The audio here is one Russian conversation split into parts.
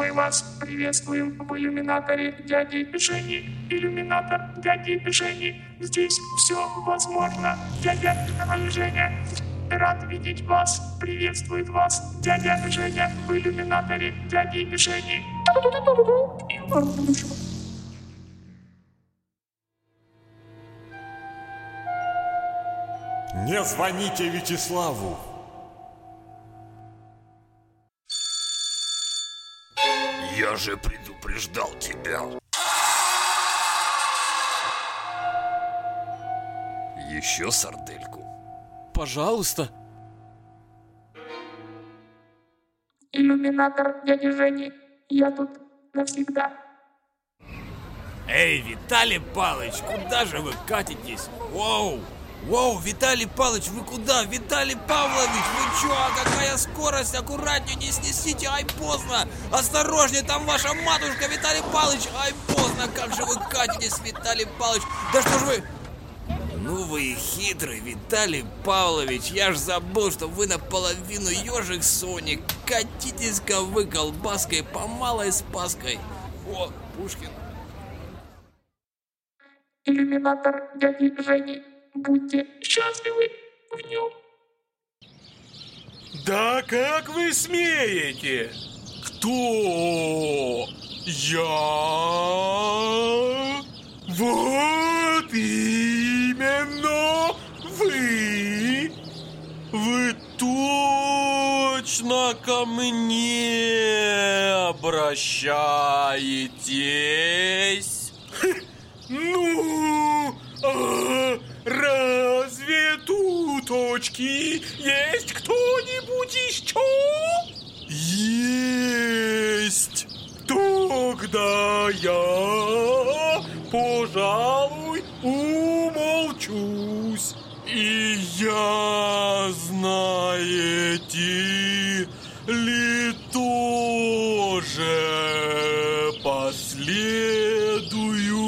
Мы вас приветствуем в иллюминаторе дяди Жени. Иллюминатор дяди Жени. Здесь все возможно. Дядя Женя. Рад видеть вас. Приветствует вас дядя Женя в иллюминаторе дяди Жени. Не звоните Вячеславу. Я же предупреждал тебя. Еще сардельку. Пожалуйста. Иллюминатор дяди Жени, я тут навсегда. Эй, Виталий Палыч, куда же вы катитесь? Воу, Виталий Палыч, вы куда? Виталий Павлович, вы чё? Какая скорость? Аккуратнее, не снесите, ай, поздно! Осторожнее, там ваша матушка, Виталий Палыч! Ай, поздно, как же вы катитесь, Виталий Палыч! Да что ж вы... Ну вы и хитрый, Виталий Павлович, я ж забыл, что вы наполовину ёжик Соник. Катитесь-ка вы колбаской по малой Спасской. О, Пушкин. Иллюминатор дяди Жени. Будьте счастливы в нем. Да как вы смеете? Кто? Я? Вот именно вы! Вы точно ко мне обращаетесь? Ну! Разве тут очки есть кто-нибудь еще? Есть. Тогда я, пожалуй, умолчусь. И я, знаете ли, тоже последую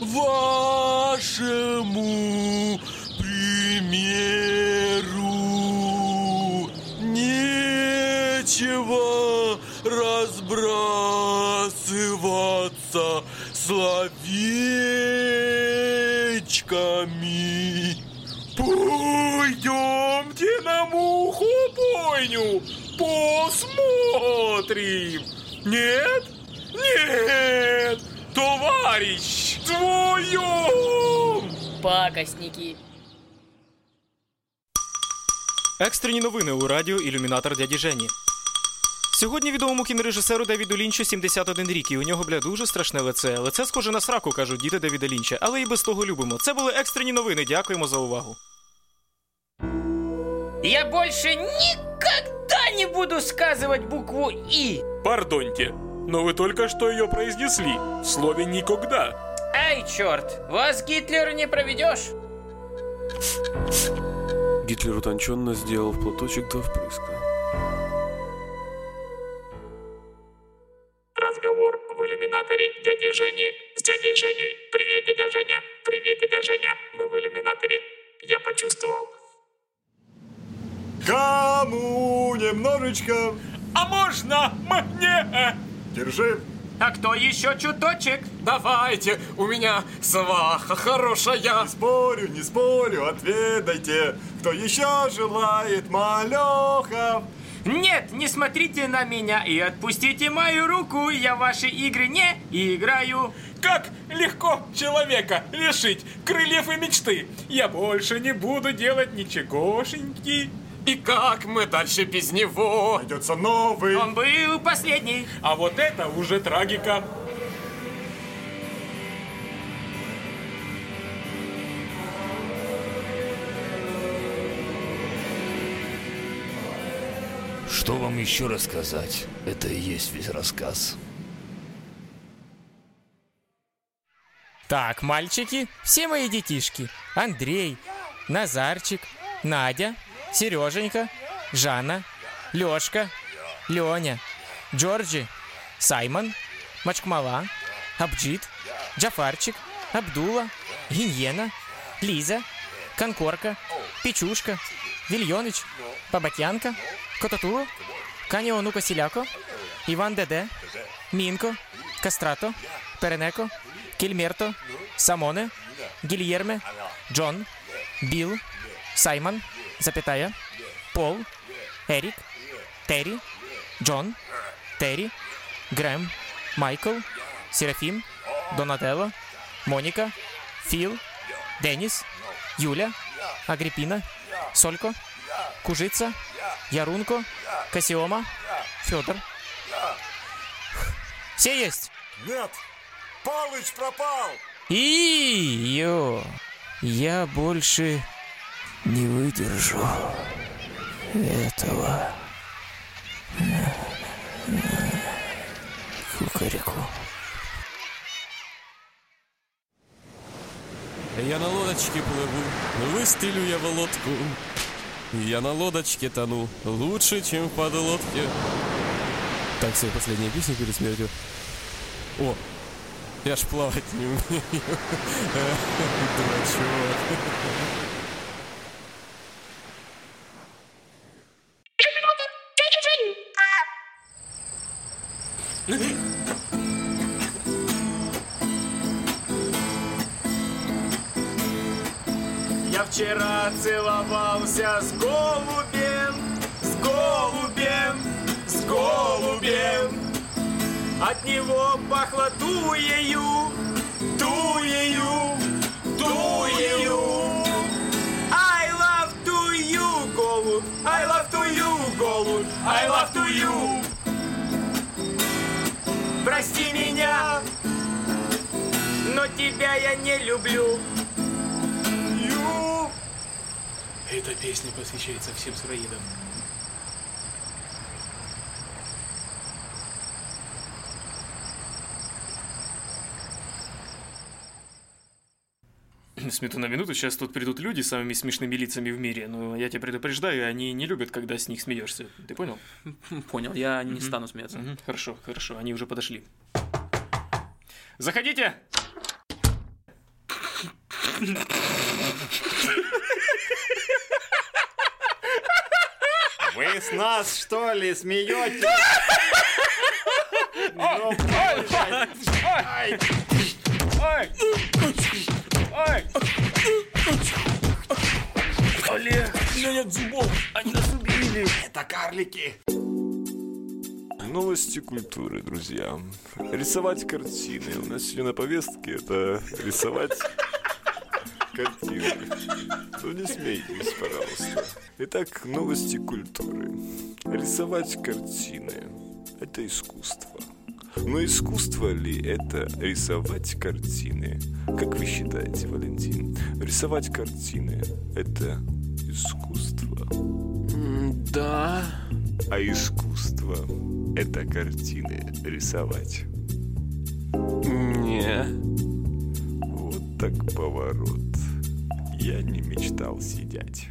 вашему примеру. Нечего разбрасываться словечками. Пойдемте на муху-бойню, посмотрим. Нет? Нет, товарищ, твоем! Пакостники. Екстрені новини у радіо «Ілюмінатор дяді Жені». Сьогодні відомому кінорежисеру Девіду Лінчу 71 рік, і у нього, бля, дуже страшне лице. Лице схоже на сраку, кажуть діти Девіда Лінча, але і без того любимо. Це були екстрені новини, дякуємо за увагу. Я больше никогда не буду сказывать букву «И». Пардоньте, но вы только что ее произнесли в слове «никогда». Ай, черт, вас Гитлера не проведешь. Гитлер утонченно сделал в платочек два впрыска. Разговор в иллюминаторе дяди Жени. С дядей Женей. Привет, дядя Женя. Привет, дядя Женя. Мы в иллюминаторе. Я почувствовал. Кому немножечко? А можно мне? Держи. А кто еще чуточек? Давайте, у меня сваха хорошая. Не спорю, отведайте. Кто еще желает малеха? Нет, не смотрите на меня и отпустите мою руку. Я в ваши игры не играю. Как легко человека лишить крыльев и мечты. Я больше не буду делать ничегошеньки. И как мы дальше без него? Найдется новый. Он был последний. А вот это уже трагика. Что вам еще рассказать? Это и есть весь рассказ. Так, мальчики, все мои детишки. Андрей, Назарчик, Надя, Сереженька, Жанна, Лешка, Леня, Джорджи, Саймон, Мачкмала, Абджит, Джафарчик, Абдула, Гиньена, Лиза, Конкорка, Печушка, Вильоныч, Бабатьянка, Кототура, Каньонука Селяко, Іван Деде, Мінко, Кастрато, Перенеко, Кільмерто, Самоне, Гільєрме, Джон, Біл, Саймон, запятая, Пол, Ерік, Террі, Джон, Террі, Грем, Майкл, Серафім, Донателло, Моніка, Філ, Деніс, Юля, Агріпіна, Солько, Кужиця, Ярунко, Касіома, Федор. Все есть? Нет. Палыч пропал. И-ё. Я больше не выдержу этого. Кукареку. Я на лодочке плыву, выстелю я володку. Я на лодочке тону, лучше, чем в подлодке. Так, все, последняя песня перед смертью. О, я ж плавать не умею. Дурачок. Я вчера целовался с голубем, с голубем, с голубем. От него пахло туею, туею, туею. I love to you, голубь, I love to you, голубь, I love to you. Прости меня, но тебя я не люблю. You. Эта песня посвящается всем сраидам. С минуты на минуту, сейчас тут придут люди с самыми смешными лицами в мире, но я тебя предупреждаю, они не любят, когда с них смеешься. Ты понял? Понял, я не стану смеяться. Хорошо, хорошо, они уже подошли. Заходите! Вы с нас, что ли, смеетесь? Ой! Ай! Олег, у меня нет зубов, они нас убили. Это карлики. Новости культуры, друзья. Рисовать картины. У нас сегодня на повестке это рисовать картины. Ну не смейтесь, пожалуйста. Итак, новости культуры. Рисовать картины. Это искусство. Но искусство ли это рисовать картины? Как вы считаете, Валентин? Рисовать картины – это искусство? Да. А искусство – это картины рисовать? Не. Вот так поворот. Я не мечтал сидеть.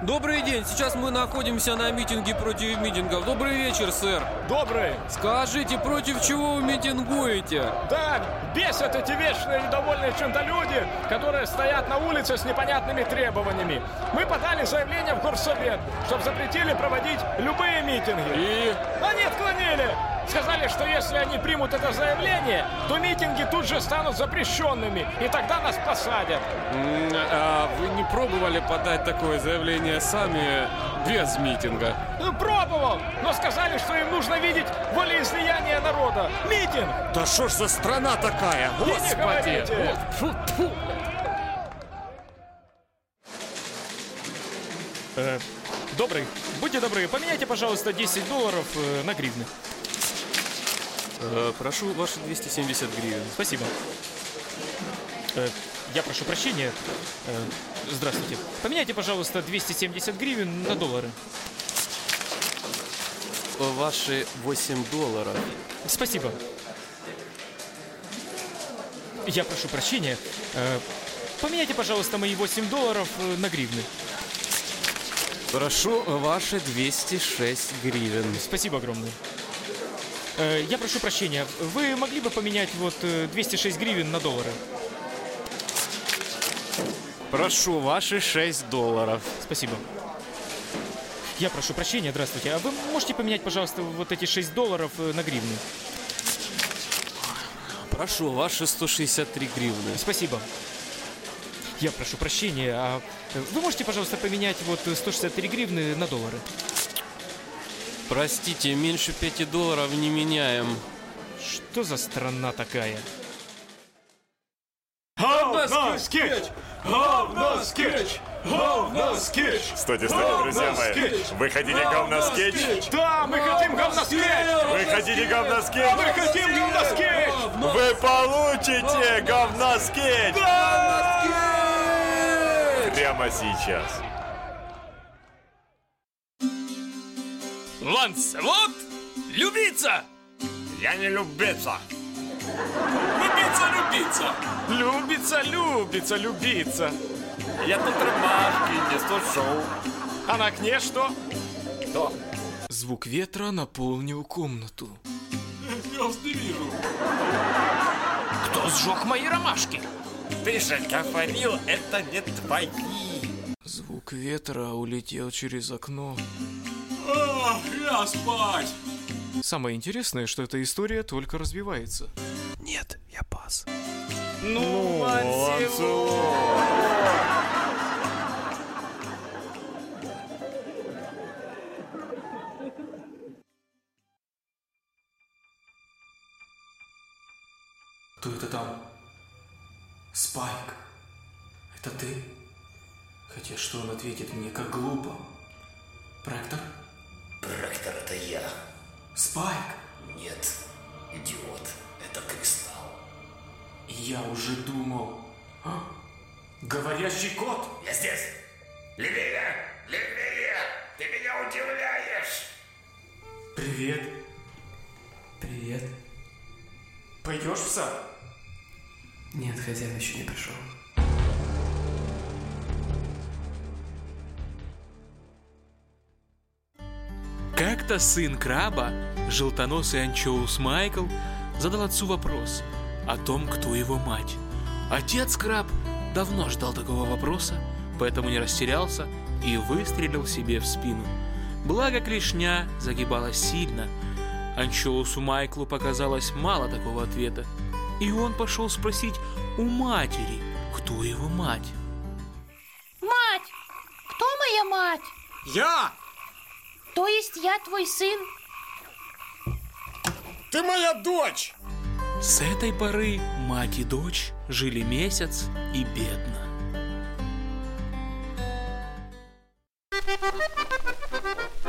Добрый день, сейчас мы находимся на митинге против митингов. Добрый вечер, сэр. Добрый. Скажите, против чего вы митингуете? Да, бесят эти вечные недовольные чем-то люди, которые стоят на улице с непонятными требованиями. Мы подали заявление в Горсовет, чтобы запретили проводить любые митинги. И? Они отклонили. Сказали, что если они примут это заявление, то митинги тут же станут запрещенными, и тогда нас посадят. А вы не пробовали подать такое заявление сами, без митинга? Пробовал, но сказали, что им нужно видеть волеизлияние народа. Митинг! Да что ж за страна такая, господи! Добрый, будьте добры, поменяйте, пожалуйста, $10 на гривны. Прошу ваши 270 гривен. Спасибо. Я прошу прощения. Здравствуйте. Поменяйте, пожалуйста, 270 гривен на доллары. Ваши $8. Спасибо. Я прошу прощения. Поменяйте, пожалуйста, мои $8 на гривны. Прошу ваши 206 гривен. Спасибо огромное. Я прошу прощения, вы могли бы поменять вот 206 гривен на доллары? Прошу, ваши $6. Спасибо. Я прошу прощения, здравствуйте. А вы можете поменять, пожалуйста, вот эти $6 на гривны? Прошу, ваши 163 гривны. Спасибо. Я прошу прощения, а вы можете, пожалуйста, поменять вот 163 гривны на доллары? Простите, меньше $5 не меняем. Что за страна такая? Говно-скетч! Говно-скетч! Говно-скетч! Стойте, друзья мои! Вы хотите говно-скетч? Да, мы хотим говно-скетч! Вы хотите говно-скетч? Мы хотим говно-скетч! Вы получите говно-скетч! Говно-скетч! Прямо сейчас. Ланселот! Любица! Я не любица! Любица! Любица! Я тут рыбашки, не слушал. А на окне что? Что? Звук ветра наполнил комнату. Я вас не вижу. Кто сжег мои ромашки? Ты же говорил, это не твои. Звук ветра улетел через окно. Ах, я спать! Самое интересное, что эта история только развивается. Нет, я пас. Ну, Ланселот! Кто это там? Спайк, это ты? Хотя что он ответит мне, как глупо. Проектор? Проектор, это я. Спайк? Нет, идиот, это кристалл. Я уже думал. А? Говорящий кот? Я здесь. Левия! Левия! Ты меня удивляешь! Привет. Привет. Пойдешь в сад? Нет, хозяин еще не пришел. Как-то сын краба, желтоносый Анчоус Майкл, задал отцу вопрос о том, кто его мать. Отец краб давно ждал такого вопроса, поэтому не растерялся и выстрелил себе в спину. Благо клешня загибалась сильно. Анчоусу Майклу показалось мало такого ответа, и он пошел спросить у матери, кто его мать. Мать! Кто моя мать? Я! То есть я твой сын? Ты моя дочь! С этой поры мать и дочь жили месяц и бедно.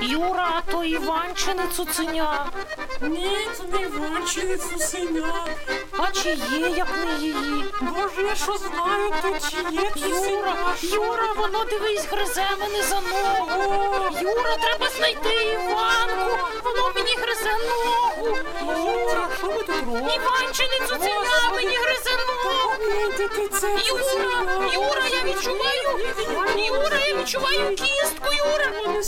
Юра, а то Іванчини цуценя. Ніт, не Іванчини цуценя. А чиє, як не її? Боже, я що знаю, то чиє цуценя. Юра, воно, дивись, гризе мене за ногу. Юра, треба знайти Іванку. Воно мені гризе ногу. Юра, що ви тут робите? Іванчини цуценя мені гризе ногу. Юра, я відчуваю. Юра, я відчуваю кістку, Юра. Воно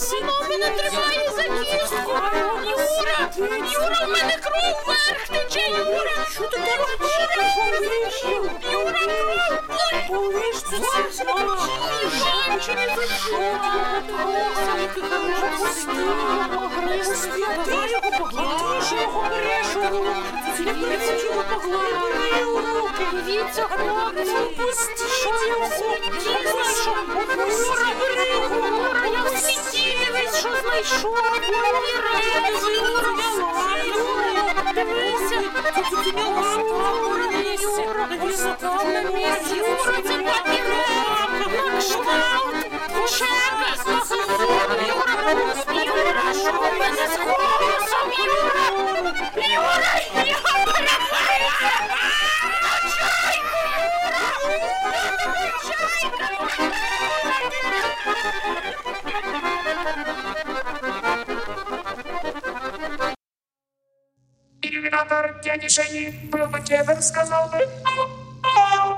мене тримає за кістку. Юра, в мене кров вверх тече, Юра. Що ти робиш? Юра, кров вверх тече. Женщини, ти що? Ти його погладиш, ти його береш у руки. Дивіться, чого погладили руки. Дивіться, хлопці. Пусти, що його кістку. Юра, бери його. Юра, я в світі, дивись, що знайшов. Юра, я не знаю. Дивися, ти не лапу. Юра, висота на місці. Юра, це папіра. Кшталт. Чека. Спасибо. Юра, що в мене з голосом? Юра, я перехаюся. На чайку, Юра. На чайку. Иллюминатор дяди Жени был бы кем, сказал бы «Ау!